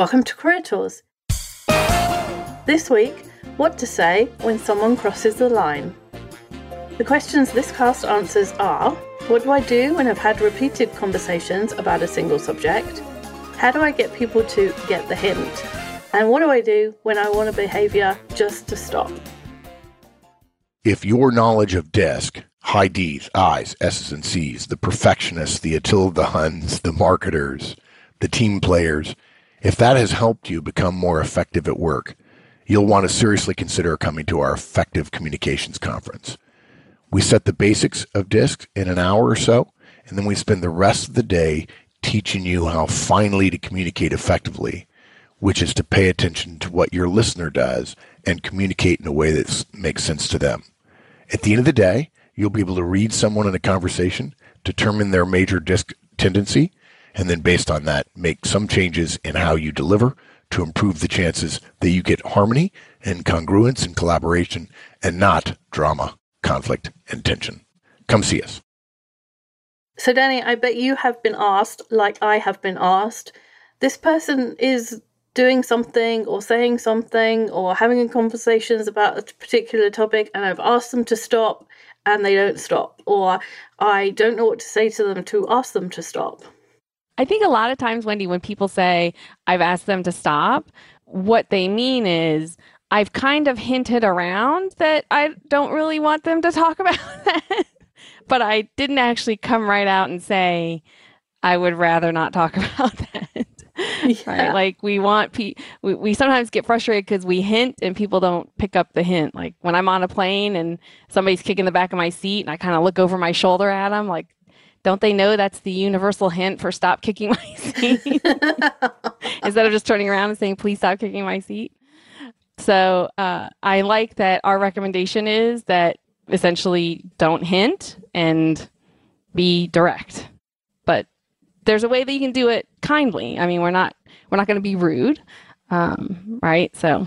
Welcome to Career Tools. This week, what to say when someone crosses the line. The questions this cast answers are: what do I do when I've had repeated conversations about a single subject? How do I get people to get the hint? And what do I do when I want a behaviour just to stop? If your knowledge of DISC, high D's, I's, S's and C's, the perfectionists, the Attila the Huns, the marketers, the team players, if that has helped you become more effective at work, you'll want to seriously consider coming to our Effective Communications Conference. We set the basics of DISC in an hour or so, and then we spend the rest of the day teaching you how finally to communicate effectively, which is to pay attention to what your listener does and communicate in a way that makes sense to them. At the end of the day, you'll be able to read someone in a conversation, determine their major DISC tendency, and then based on that, make some changes in how you deliver to improve the chances that you get harmony and congruence and collaboration and not drama, conflict, and tension. Come see us. So Danny, I bet you have been asked, like I have been asked, this person is doing something or saying something or having conversations about a particular topic, and I've asked them to stop and they don't stop, or I don't know what to say to them to ask them to stop. I think a lot of times, Wendy, when people say I've asked them to stop, what they mean is I've kind of hinted around that I don't really want them to talk about that. But I didn't actually come right out and say, I would rather not talk about that. Yeah. Right? Like we sometimes get frustrated because we hint and people don't pick up the hint. Like when I'm on a plane and somebody's kicking the back of my seat and I kind of look over my shoulder at them, like, don't they know that's the universal hint for stop kicking my seat? Instead of just turning around and saying, please stop kicking my seat. So I like that our recommendation is that essentially don't hint and be direct. But there's a way that you can do it kindly. I mean, we're not going to be rude, right? So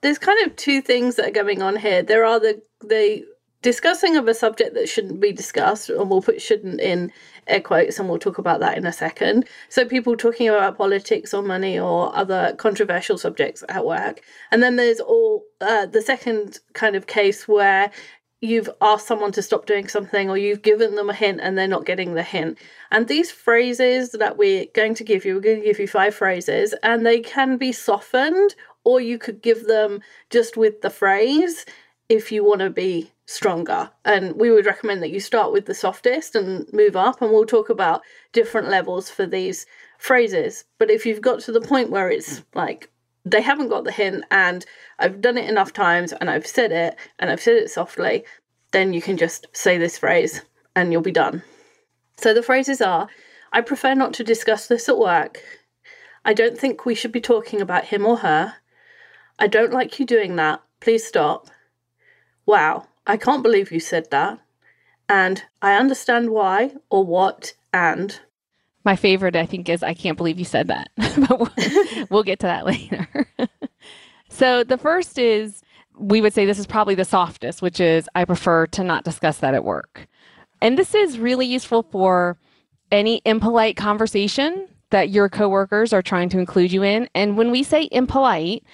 there's kind of two things that are going on here. There are the discussing of a subject that shouldn't be discussed, and we'll put shouldn't in air quotes, and we'll talk about that in a second. So people talking about politics or money or other controversial subjects at work. And then there's the second kind of case where you've asked someone to stop doing something or you've given them a hint and they're not getting the hint. And these phrases that we're going to give you 5 phrases, and they can be softened, or you could give them just with the phrase if you want to be stronger. And we would recommend that you start with the softest and move up, and we'll talk about different levels for these phrases. But if you've got to the point where it's like, they haven't got the hint and I've done it enough times and I've said it and I've said it softly, then you can just say this phrase and you'll be done. So the phrases are, I prefer not to discuss this at work. I don't think we should be talking about him or her. I don't like you doing that. Please stop. Wow. I can't believe you said that, and I understand why or what, and. My favorite, I think, is I can't believe you said that, but we'll get to that later. So the first is, we would say this is probably the softest, which is I prefer to not discuss that at work. And this is really useful for any impolite conversation that your coworkers are trying to include you in. And when we say impolite,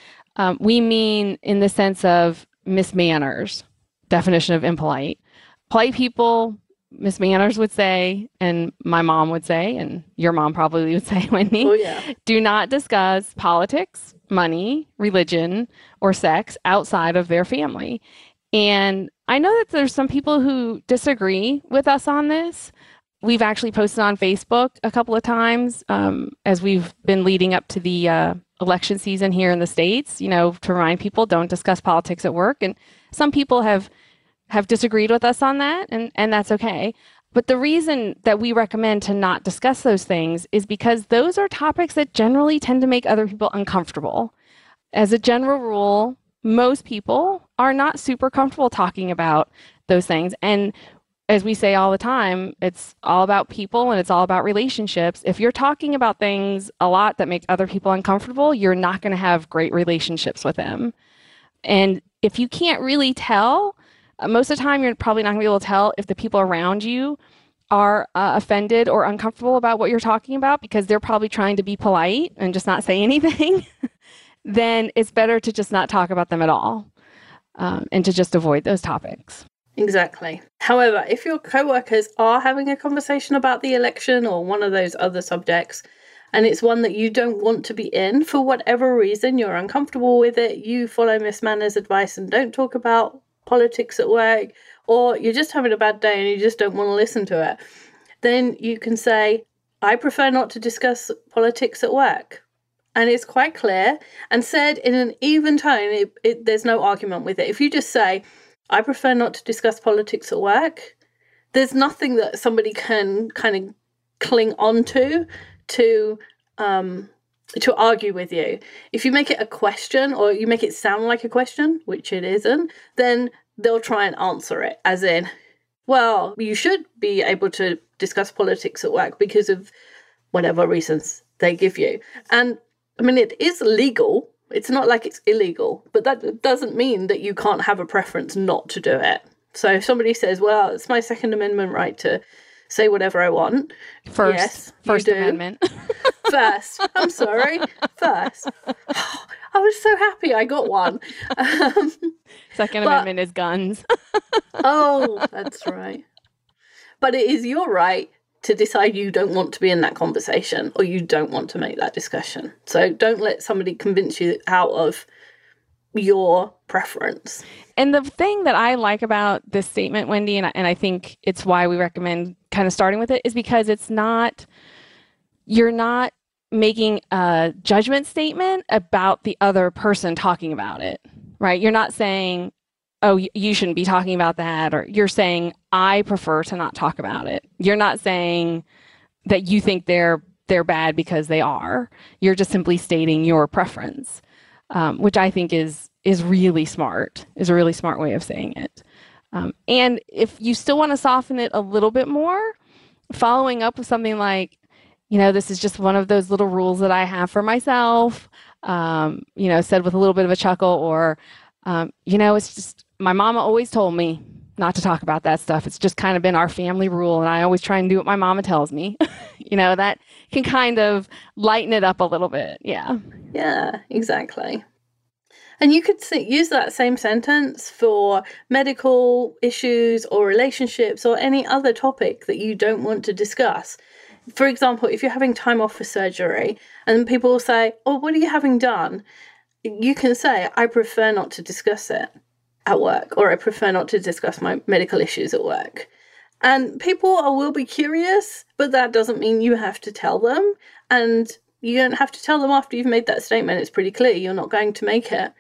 we mean in the sense of mismanners. Definition of impolite. Polite people, Miss Manners would say, and my mom would say, and your mom probably would say, Wendy, oh, yeah, do not discuss politics, money, religion, or sex outside of their family. And I know that there's some people who disagree with us on this. We've actually posted on Facebook a couple of times as we've been leading up to the election season here in the States, you know, to remind people don't discuss politics at work. And some people have disagreed with us on that, and that's okay. But the reason that we recommend to not discuss those things is because those are topics that generally tend to make other people uncomfortable. As a general rule, most people are not super comfortable talking about those things. And as we say all the time, it's all about people and it's all about relationships. If you're talking about things a lot that make other people uncomfortable, you're not going to have great relationships with them. And if you can't really tell, most of the time, you're probably not going to be able to tell if the people around you are offended or uncomfortable about what you're talking about because they're probably trying to be polite and just not say anything, then it's better to just not talk about them at all and to just avoid those topics. Exactly. However, if your coworkers are having a conversation about the election or one of those other subjects, and it's one that you don't want to be in for whatever reason, you're uncomfortable with it, you follow Miss Manners' advice and don't talk about politics at work, or you're just having a bad day and you just don't want to listen to it, then you can say, I prefer not to discuss politics at work. And it's quite clear and said in an even tone. There's no argument with it. If you just say, I prefer not to discuss politics at work, there's nothing that somebody can kind of cling on to argue with you. If you make it a question or you make it sound like a question, which it isn't, then they'll try and answer it as in, well, you should be able to discuss politics at work because of whatever reasons they give you. And I mean, it is legal. It's not like it's illegal, but that doesn't mean that you can't have a preference not to do it. So if somebody says, well, it's my Second Amendment right to say whatever I want. First. Yes, First Amendment. First. I'm sorry. First. Oh, I was so happy I got one. Second Amendment is guns. Oh, that's right. But it is your right to decide you don't want to be in that conversation or you don't want to make that discussion. So don't let somebody convince you out of your preference. And the thing that I like about this statement, Wendy, and I think it's why we recommend kind of starting with it, is because it's not, you're not making a judgment statement about the other person talking about it, right? You're not saying, oh, you shouldn't be talking about that, or you're saying, I prefer to not talk about it. You're not saying that you think they're bad because they are. You're just simply stating your preference, which I think is really smart, is a really smart way of saying it. And if you still want to soften it a little bit more, following up with something like, you know, this is just one of those little rules that I have for myself, you know, said with a little bit of a chuckle, or, you know, it's just, my mama always told me not to talk about that stuff. It's just kind of been our family rule, and I always try and do what my mama tells me. You know, that can kind of lighten it up a little bit. Yeah. Yeah, exactly. And you could use that same sentence for medical issues or relationships or any other topic that you don't want to discuss. For example, if you're having time off for surgery and people will say, oh, what are you having done? You can say, I prefer not to discuss it at work, or I prefer not to discuss my medical issues at work. And people will be curious, but that doesn't mean you have to tell them. And you don't have to tell them after you've made that statement. It's pretty clear you're not going to make it.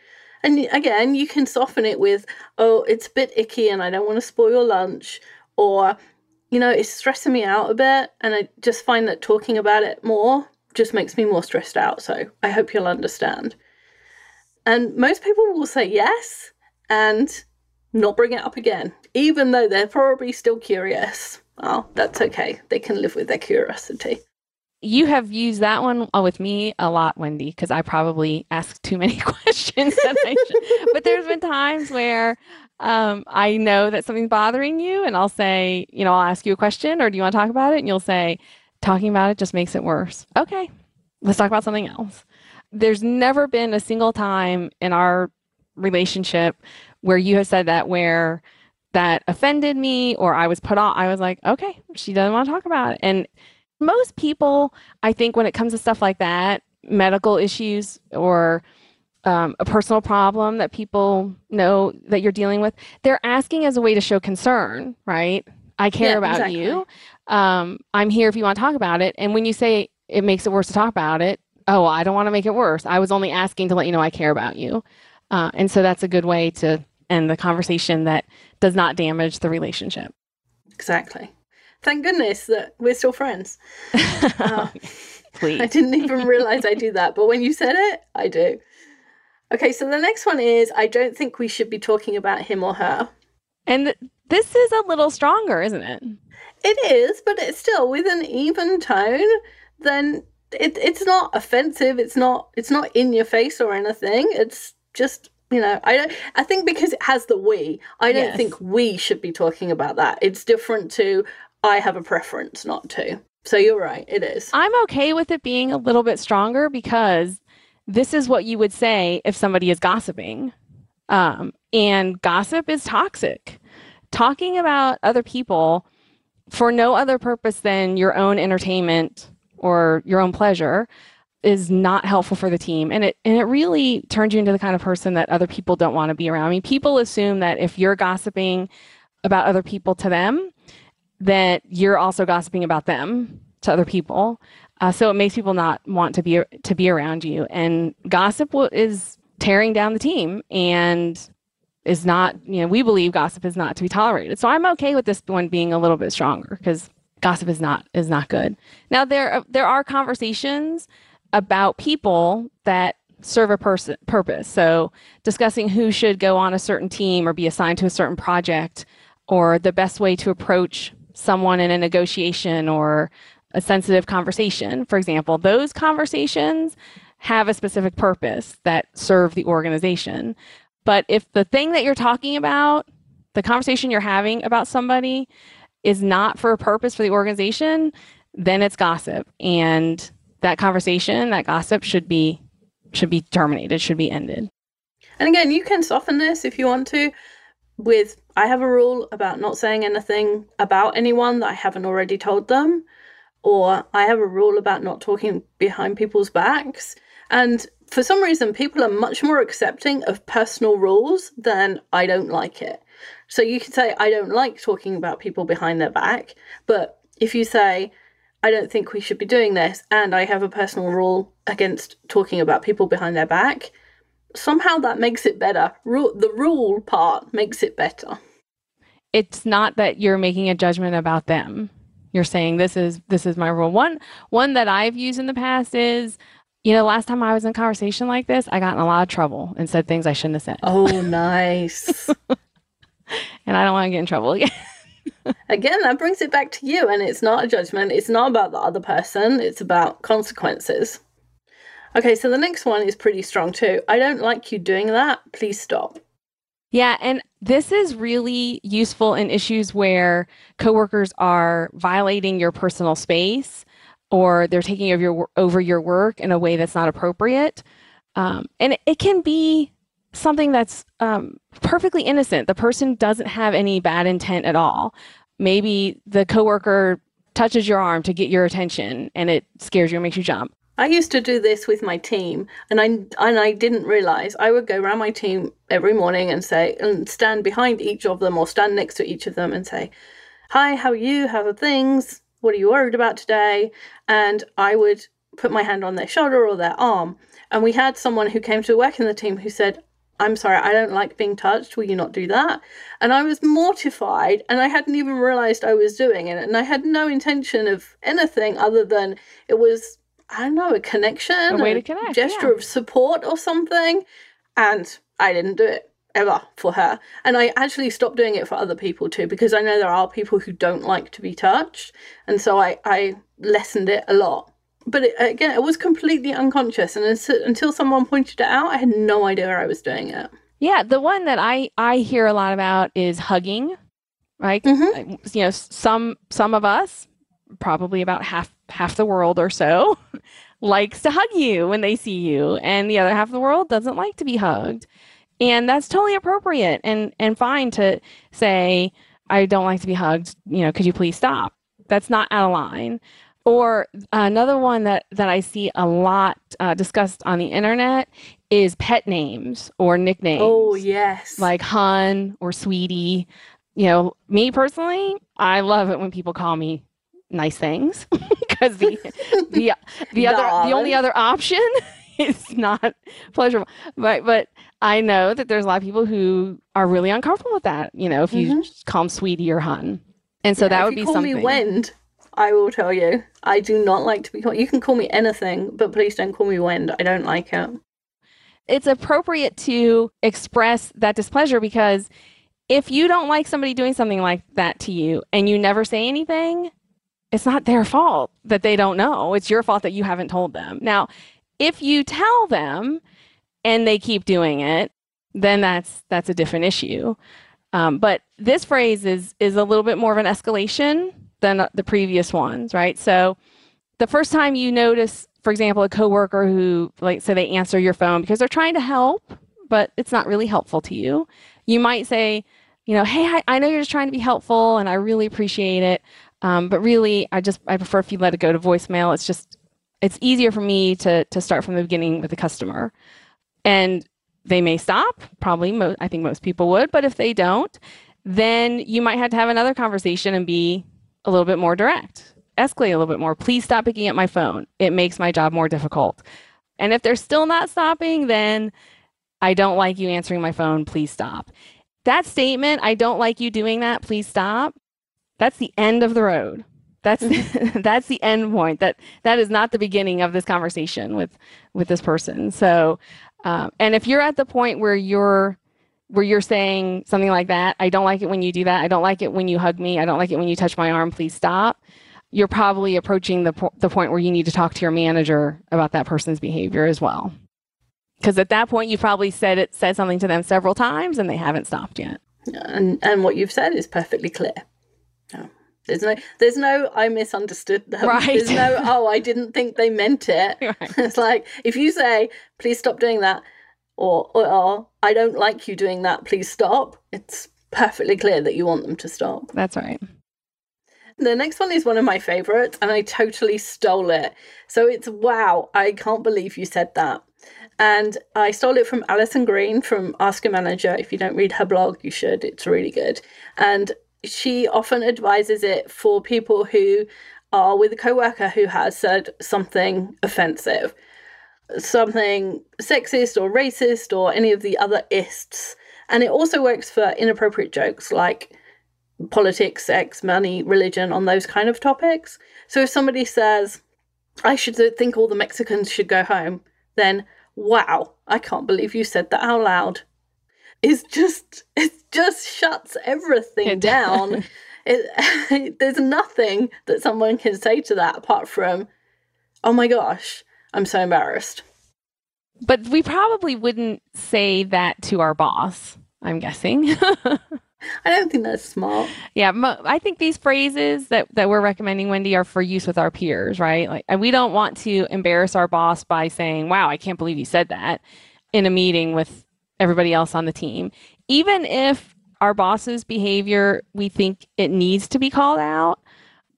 And again, you can soften it with, oh, it's a bit icky and I don't want to spoil your lunch. Or, you know, it's stressing me out a bit and I just find that talking about it more just makes me more stressed out. So I hope you'll understand. And most people will say yes and not bring it up again, even though they're probably still curious. Oh, that's okay. They can live with their curiosity. You have used that one with me a lot, Wendy, because I probably ask too many questions that I should. But there's been times where I know that something's bothering you, and I'll say, you know, I'll ask you a question, or do you want to talk about it? And you'll say, talking about it just makes it worse. Okay, let's talk about something else. There's never been a single time in our relationship where you have said that, where that offended me or I was put off. I was like, okay, she doesn't want to talk about it. And most people, I think, when it comes to stuff like that, medical issues or a personal problem that people know that you're dealing with, they're asking as a way to show concern, right? I care about you. I'm here if you want to talk about it. And when you say it makes it worse to talk about it, oh, I don't want to make it worse. I was only asking to let you know I care about you. And so that's a good way to end the conversation that does not damage the relationship. Exactly. Thank goodness that we're still friends. Please. I didn't even realize I do that, but when you said it, I do. Okay, so the next one is, I don't think we should be talking about him or her. And this is a little stronger, isn't it? It is, but it's still with an even tone. Then it's not offensive. It's not in your face or anything. It's just, you know, I think because it has the we, I don't think we should be talking about that. It's different to, I have a preference not to. So you're right, it is. I'm okay with it being a little bit stronger because this is what you would say if somebody is gossiping. And gossip is toxic. Talking about other people for no other purpose than your own entertainment or your own pleasure is not helpful for the team. And it really turns you into the kind of person that other people don't want to be around. I mean, people assume that if you're gossiping about other people to them, that you're also gossiping about them to other people. So it makes people not want to be around you. And gossip is tearing down the team and is not, we believe gossip is not to be tolerated. So I'm okay with this one being a little bit stronger because gossip is not good. Now, there are conversations about people that serve a purpose. So discussing who should go on a certain team or be assigned to a certain project, or the best way to approach someone in a negotiation or a sensitive conversation, for example, those conversations have a specific purpose that serve the organization. But if the thing that you're talking about, the conversation you're having about somebody is not for a purpose for the organization, then it's gossip. And that conversation, that gossip should be terminated, should be ended. And again, you can soften this if you want to with, I have a rule about not saying anything about anyone that I haven't already told them, or I have a rule about not talking behind people's backs. And for some reason, people are much more accepting of personal rules than I don't like it. So you can say, I don't like talking about people behind their back. But if you say, I don't think we should be doing this, and I have a personal rule against talking about people behind their back, somehow that makes it better. The rule part makes it better. It's not that you're making a judgment about them. You're saying this is my rule. One that I've used in the past is, last time I was in a conversation like this, I got in a lot of trouble and said things I shouldn't have said. Oh, nice. And I don't want to get in trouble again. Again, that brings it back to you, and it's not a judgment. It's not about the other person. It's about consequences. Okay, so the next one is pretty strong too. I don't like you doing that. Please stop. Yeah, and this is really useful in issues where coworkers are violating your personal space or they're taking over your work in a way that's not appropriate. And it can be something that's perfectly innocent. The person doesn't have any bad intent at all. Maybe the coworker touches your arm to get your attention and it scares you and makes you jump. I used to do this with my team, and I didn't realize. I would go around my team every morning and say, and stand behind each of them or stand next to each of them and say, hi, how are you? How are things? What are you worried about today? And I would put my hand on their shoulder or their arm. And we had someone who came to work in the team who said, I'm sorry, I don't like being touched. Will you not do that? And I was mortified, and I hadn't even realized I was doing it. And I had no intention of anything other than it was, I don't know, a connection, a gesture of support or something. And I didn't do it ever for her. And I actually stopped doing it for other people too, because I know there are people who don't like to be touched. And so I lessened it a lot. But it was completely unconscious. And until someone pointed it out, I had no idea I was doing it. Yeah, the one that I hear a lot about is hugging, right? Mm-hmm. Some of us, probably about half the world or so, likes to hug you when they see you, and the other half of the world doesn't like to be hugged. And that's totally appropriate and fine to say, I don't like to be hugged, could you please stop? That's not out of line. Or another one that I see a lot discussed on the internet is pet names or nicknames. Oh, yes. Like hun or sweetie. Me personally, I love it when people call me nice things because the only other option is not pleasurable. But I know that there's a lot of people who are really uncomfortable with that. If you just call them sweetie or hun, and so that would be something. If you call me Wend, I will tell you I do not like to be called. You can call me anything, but please don't call me Wend. I don't like it. It's appropriate to express that displeasure because if you don't like somebody doing something like that to you and you never say anything, it's not their fault that they don't know. It's your fault that you haven't told them. Now, if you tell them and they keep doing it, then that's a different issue. But this phrase is a little bit more of an escalation than the previous ones, right? So the first time you notice, for example, a coworker who, like, say they answer your phone because they're trying to help, but it's not really helpful to you, you might say, you know, hey, I know you're just trying to be helpful and I really appreciate it, but really, I prefer if you let it go to voicemail. It's easier for me to start from the beginning with the customer. And they may stop, probably, I think most people would, but if they don't, then you might have to have another conversation and be a little bit more direct, escalate a little bit more. Please stop picking up my phone. It makes my job more difficult. And if they're still not stopping, then I don't like you answering my phone. Please stop. That statement, I don't like you doing that, please stop. That's the end of the road. That's the end point. That is not the beginning of this conversation with this person. So, and if you're at the point where you're saying something like that, I don't like it when you do that. I don't like it when you hug me. I don't like it when you touch my arm. Please stop. You're probably approaching the point where you need to talk to your manager about that person's behavior as well. Because at that point, you probably said something to them several times and they haven't stopped yet. And what you've said is perfectly clear. No. There's no, I misunderstood them. Right. There's no, oh, I didn't think they meant it. Right. It's like, if you say, please stop doing that, or I don't like you doing that, please stop, it's perfectly clear that you want them to stop. That's right. The next one is one of my favorites, and I totally stole it. So it's, wow, I can't believe you said that. And I stole it from Alison Green from Ask a Manager. If you don't read her blog, you should. It's really good. And she often advises it for people who are with a coworker who has said something offensive, something sexist or racist or any of the other ists. And it also works for inappropriate jokes like politics, sex, money, religion, on those kind of topics. So if somebody says, I should think all the Mexicans should go home, then, wow, I can't believe you said that out loud. It just shuts everything down. There's nothing that someone can say to that apart from, oh my gosh, I'm so embarrassed. But we probably wouldn't say that to our boss, I'm guessing. I don't think that's smart. Yeah, I think these phrases that we're recommending, Wendy, are for use with our peers, right? Like, and we don't want to embarrass our boss by saying, wow, I can't believe you said that in a meeting with everybody else on the team. Even if our boss's behavior, we think it needs to be called out,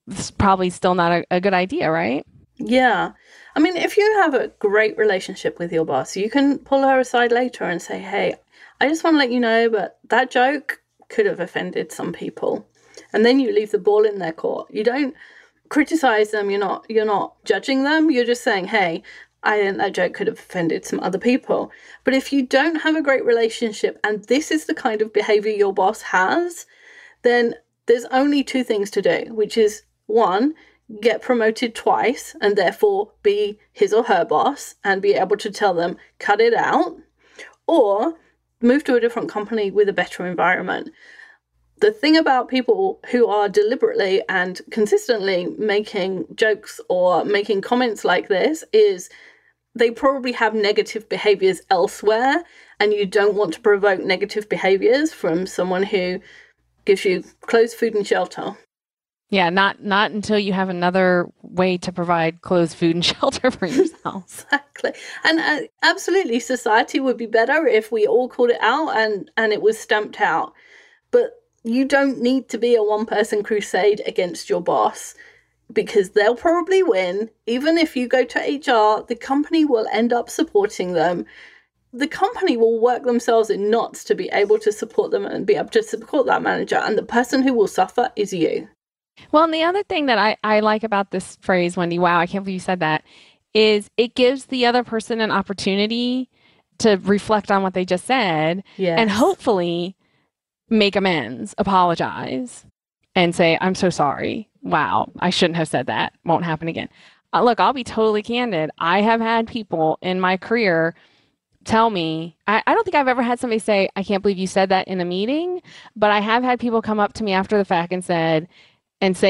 it's probably still not a good idea, right? Yeah. I mean, if you have a great relationship with your boss, you can pull her aside later and say, hey, I just want to let you know, but that joke could have offended some people. And then you leave the ball in their court. You don't criticize them. You're not judging them. You're just saying, hey, I think that joke could have offended some other people. But if you don't have a great relationship and this is the kind of behavior your boss has, then there's only two things to do, which is, one, get promoted twice and therefore be his or her boss and be able to tell them, cut it out, or move to a different company with a better environment. The thing about people who are deliberately and consistently making jokes or making comments like this is they probably have negative behaviors elsewhere, and you don't want to provoke negative behaviors from someone who gives you clothes, food, and shelter. Yeah, not until you have another way to provide clothes, food, and shelter for yourself. Exactly. And absolutely, society would be better if we all called it out and it was stamped out. But you don't need to be a one-person crusade against your boss, because they'll probably win. Even if you go to HR, the company will end up supporting them. The company will work themselves in knots to be able to support them and be able to support that manager. And the person who will suffer is you. Well, and the other thing that I like about this phrase, Wendy, wow, I can't believe you said that, is it gives the other person an opportunity to reflect on what they just said. Yes. And hopefully make amends, apologize, and say, I'm so sorry. Wow, I shouldn't have said that. Won't happen again. Look, I'll be totally candid. I have had people in my career tell me, I don't think I've ever had somebody say, I can't believe you said that in a meeting, but I have had people come up to me after the fact and say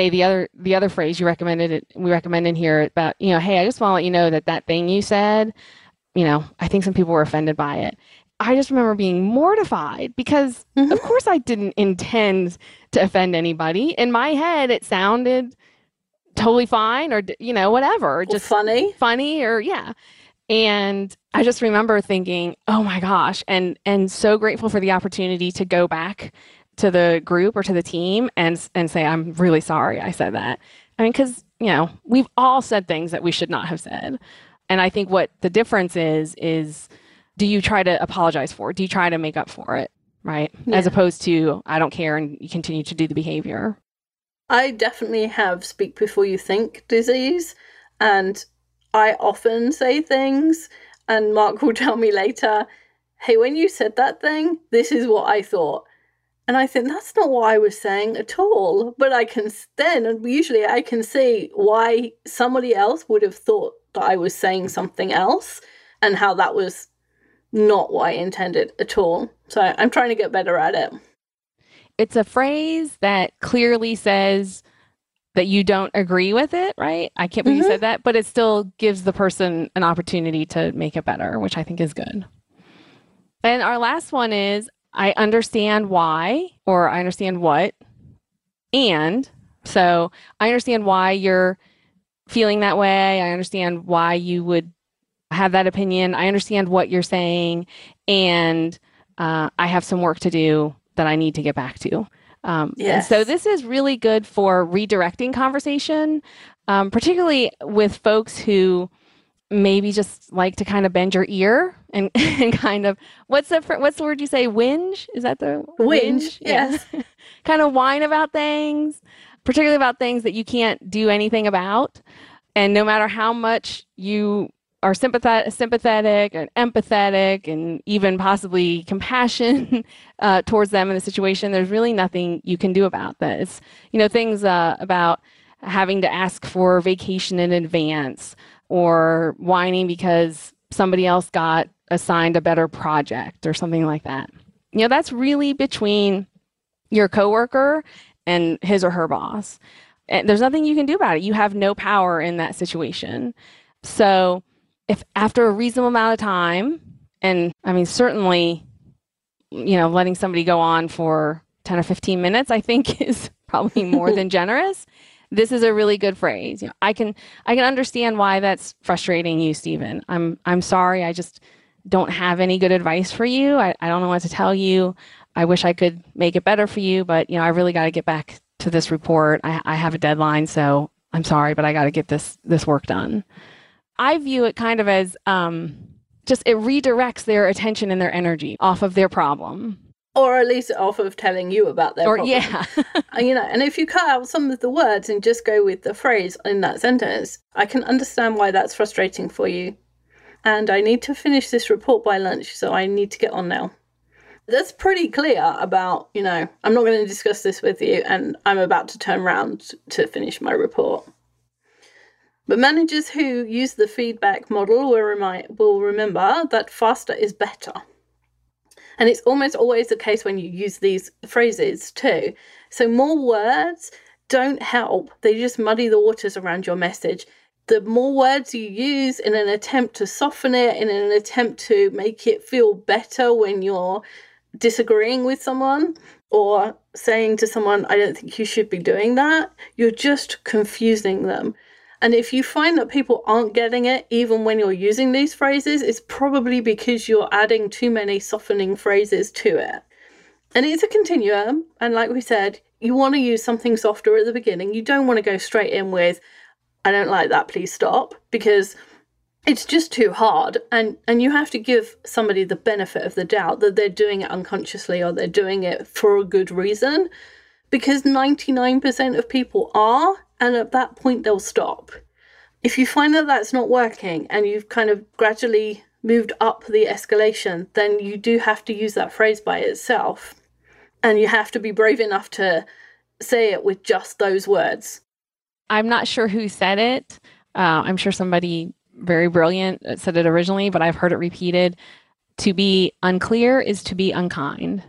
the other phrase you recommended, we recommend in here about, you know, hey, I just want to let you know that thing you said, you know, I think some people were offended by it. I just remember being mortified because, of course, I didn't intend to offend anybody. In my head, it sounded totally fine or, you know, whatever. Just funny or, yeah. And I just remember thinking, oh, my gosh, and so grateful for the opportunity to go back to the group or to the team and say, I'm really sorry I said that. I mean, because, you know, we've all said things that we should not have said. And I think what the difference is do you try to apologize for it? Do you try to make up for it, right? Yeah. As opposed to, I don't care, and you continue to do the behavior. I definitely have speak before you think disease, and I often say things, and Mark will tell me later, hey, when you said that thing, this is what I thought. And I think that's not what I was saying at all. But I can then, usually I can see why somebody else would have thought that I was saying something else and how that was not what I intended at all. So I'm trying to get better at it. It's a phrase that clearly says that you don't agree with it, right? I can't believe you said that, but it still gives the person an opportunity to make it better, which I think is good. And our last one is, I understand why, or I understand what. And so I understand why you're feeling that way. I understand why you would have that opinion. I understand what you're saying. And I have some work to do that I need to get back to. Yes. And so this is really good for redirecting conversation, particularly with folks who maybe just like to kind of bend your ear and kind of, what's the word you say? Whinge? Is that the whinge? Yes. Yeah. Kind of whine about things, particularly about things that you can't do anything about. And no matter how much you are sympathetic and empathetic and even possibly compassion towards them in the situation, there's really nothing you can do about that. It's, you know, things about having to ask for vacation in advance, or whining because somebody else got assigned a better project or something like that. You know, that's really between your coworker and his or her boss. And there's nothing you can do about it. You have no power in that situation. So if after a reasonable amount of time, and I mean, certainly, you know, letting somebody go on for 10 or 15 minutes, I think is probably more than generous. This is a really good phrase. You know, I can understand why that's frustrating you, Stephen. I'm sorry. I just don't have any good advice for you. I don't know what to tell you. I wish I could make it better for you, but you know, I really got to get back to this report. I have a deadline, so I'm sorry, but I got to get this work done. I view it kind of as just it redirects their attention and their energy off of their problem. Or at least off of telling you about their problem. Yeah. You know, and if you cut out some of the words and just go with the phrase in that sentence, I can understand why that's frustrating for you. And I need to finish this report by lunch, so I need to get on now. That's pretty clear about, you know, I'm not going to discuss this with you, and I'm about to turn around to finish my report. But managers who use the feedback model will remember that faster is better. And it's almost always the case when you use these phrases too. So more words don't help. They just muddy the waters around your message. The more words you use in an attempt to soften it, in an attempt to make it feel better when you're disagreeing with someone or saying to someone, I don't think you should be doing that, you're just confusing them. And if you find that people aren't getting it, even when you're using these phrases, it's probably because you're adding too many softening phrases to it. And it's a continuum. And like we said, you want to use something softer at the beginning. You don't want to go straight in with, I don't like that, please stop, because it's just too hard. And you have to give somebody the benefit of the doubt that they're doing it unconsciously or they're doing it for a good reason, because 99% of people are. And at that point, they'll stop. If you find that that's not working and you've kind of gradually moved up the escalation, then you do have to use that phrase by itself. And you have to be brave enough to say it with just those words. I'm not sure who said it. I'm sure somebody very brilliant said it originally, but I've heard it repeated. To be unclear is to be unkind.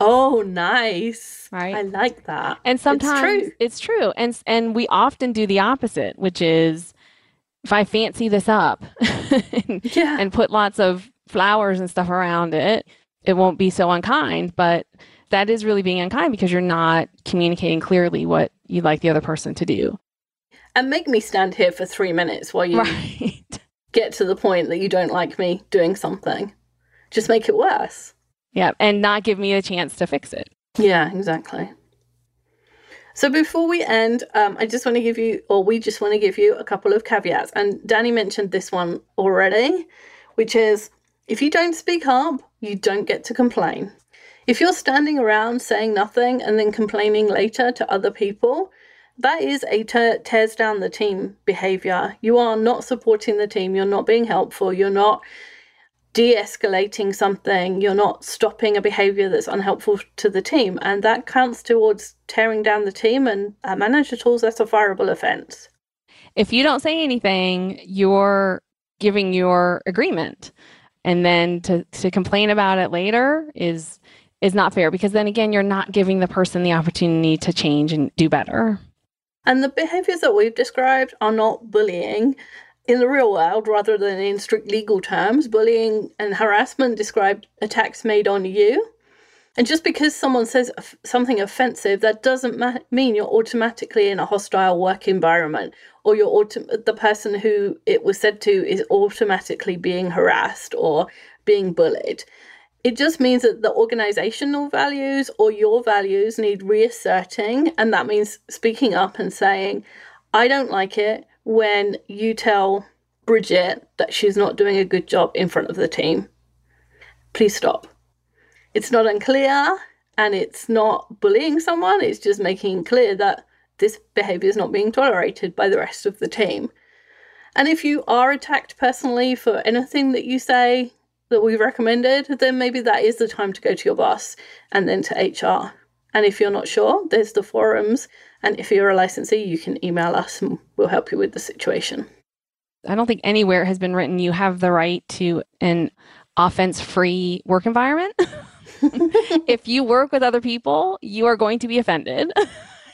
Oh, nice. Right? I like that. And sometimes it's true. And we often do the opposite, which is if I fancy this up and put lots of flowers and stuff around it, it won't be so unkind. But that is really being unkind because you're not communicating clearly what you'd like the other person to do. And make me stand here for 3 minutes while you get to the point that you don't like me doing something. Just make it worse. Yeah, and not give me a chance to fix it. Yeah, exactly. So before we end, we just want to give you a couple of caveats. And Danny mentioned this one already, which is if you don't speak up, you don't get to complain. If you're standing around saying nothing and then complaining later to other people, that is a tears down the team behavior. You are not supporting the team. You're not being helpful. You're not de-escalating something. You're not stopping a behavior that's unhelpful to the team. And that counts towards tearing down the team. And at Manager Tools, that's a fireable offense. If you don't say anything, you're giving your agreement. And then to complain about it later is not fair, because then again, you're not giving the person the opportunity to change and do better. And the behaviors that we've described are not bullying. In the real world, rather than in strict legal terms, bullying and harassment describe attacks made on you. And just because someone says something offensive, that doesn't mean you're automatically in a hostile work environment, or you're the person who it was said to is automatically being harassed or being bullied. It just means that the organizational values or your values need reasserting. And that means speaking up and saying, I don't like it when you tell Bridget that she's not doing a good job in front of the team. Please stop. It's not unclear and it's not bullying someone. It's just making clear that this behavior is not being tolerated by the rest of the team. And if you are attacked personally for anything that you say that we've recommended, then maybe that is the time to go to your boss and then to HR. And if you're not sure, there's the forums. And if you're a licensee, you can email us and we'll help you with the situation. I don't think anywhere has been written you have the right to an offense-free work environment. If you work with other people, you are going to be offended.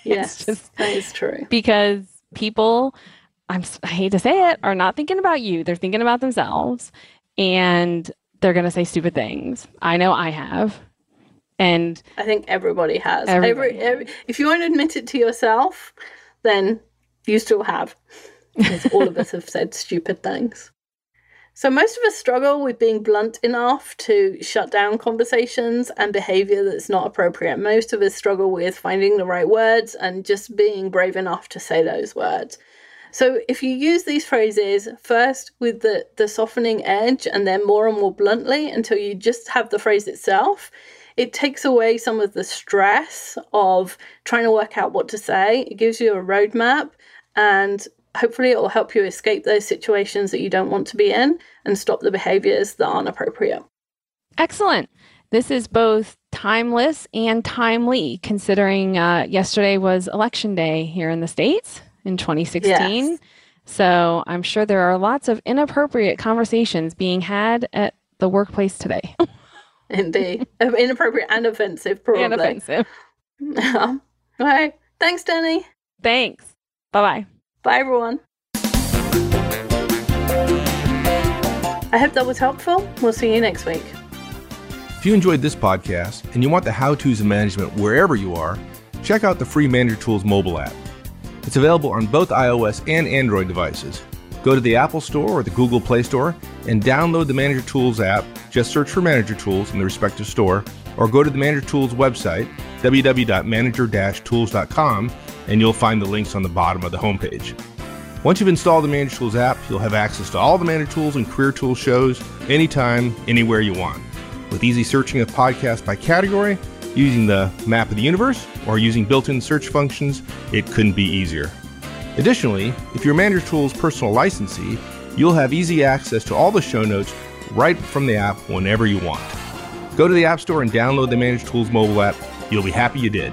Yes, that is true. Because people, I hate to say it, are not thinking about you. They're thinking about themselves. And they're going to say stupid things. I know I have. And I think everybody has. If you won't admit it to yourself, then you still have. Because all of us have said stupid things. So most of us struggle with being blunt enough to shut down conversations and behavior that's not appropriate. Most of us struggle with finding the right words and just being brave enough to say those words. So if you use these phrases first with the softening edge and then more and more bluntly until you just have the phrase itself, it takes away some of the stress of trying to work out what to say. It gives you a roadmap, and hopefully it will help you escape those situations that you don't want to be in and stop the behaviors that aren't appropriate. Excellent. This is both timeless and timely, considering yesterday was Election Day here in the States. In 2016. Yes. So I'm sure there are lots of inappropriate conversations being had at the workplace today. Indeed. Inappropriate and offensive, probably. And offensive. All right. Thanks, Danny. Thanks. Bye-bye. Bye, everyone. I hope that was helpful. We'll see you next week. If you enjoyed this podcast and you want the how-tos in management wherever you are, check out the free Manager Tools mobile app. It's available on both iOS and Android devices. Go to the Apple Store or the Google Play Store and download the Manager Tools app. Just search for Manager Tools in the respective store, or go to the Manager Tools website, www.manager-tools.com, and you'll find the links on the bottom of the homepage. Once you've installed the Manager Tools app, you'll have access to all the Manager Tools and Career Tools shows anytime, anywhere you want, with easy searching of podcasts by category, using the map of the universe, or using built-in search functions. It couldn't be easier. Additionally, if you're Manager Tools personal licensee, you'll have easy access to all the show notes right from the app whenever you want. Go to the App Store and download the Manager Tools mobile app. You'll be happy you did.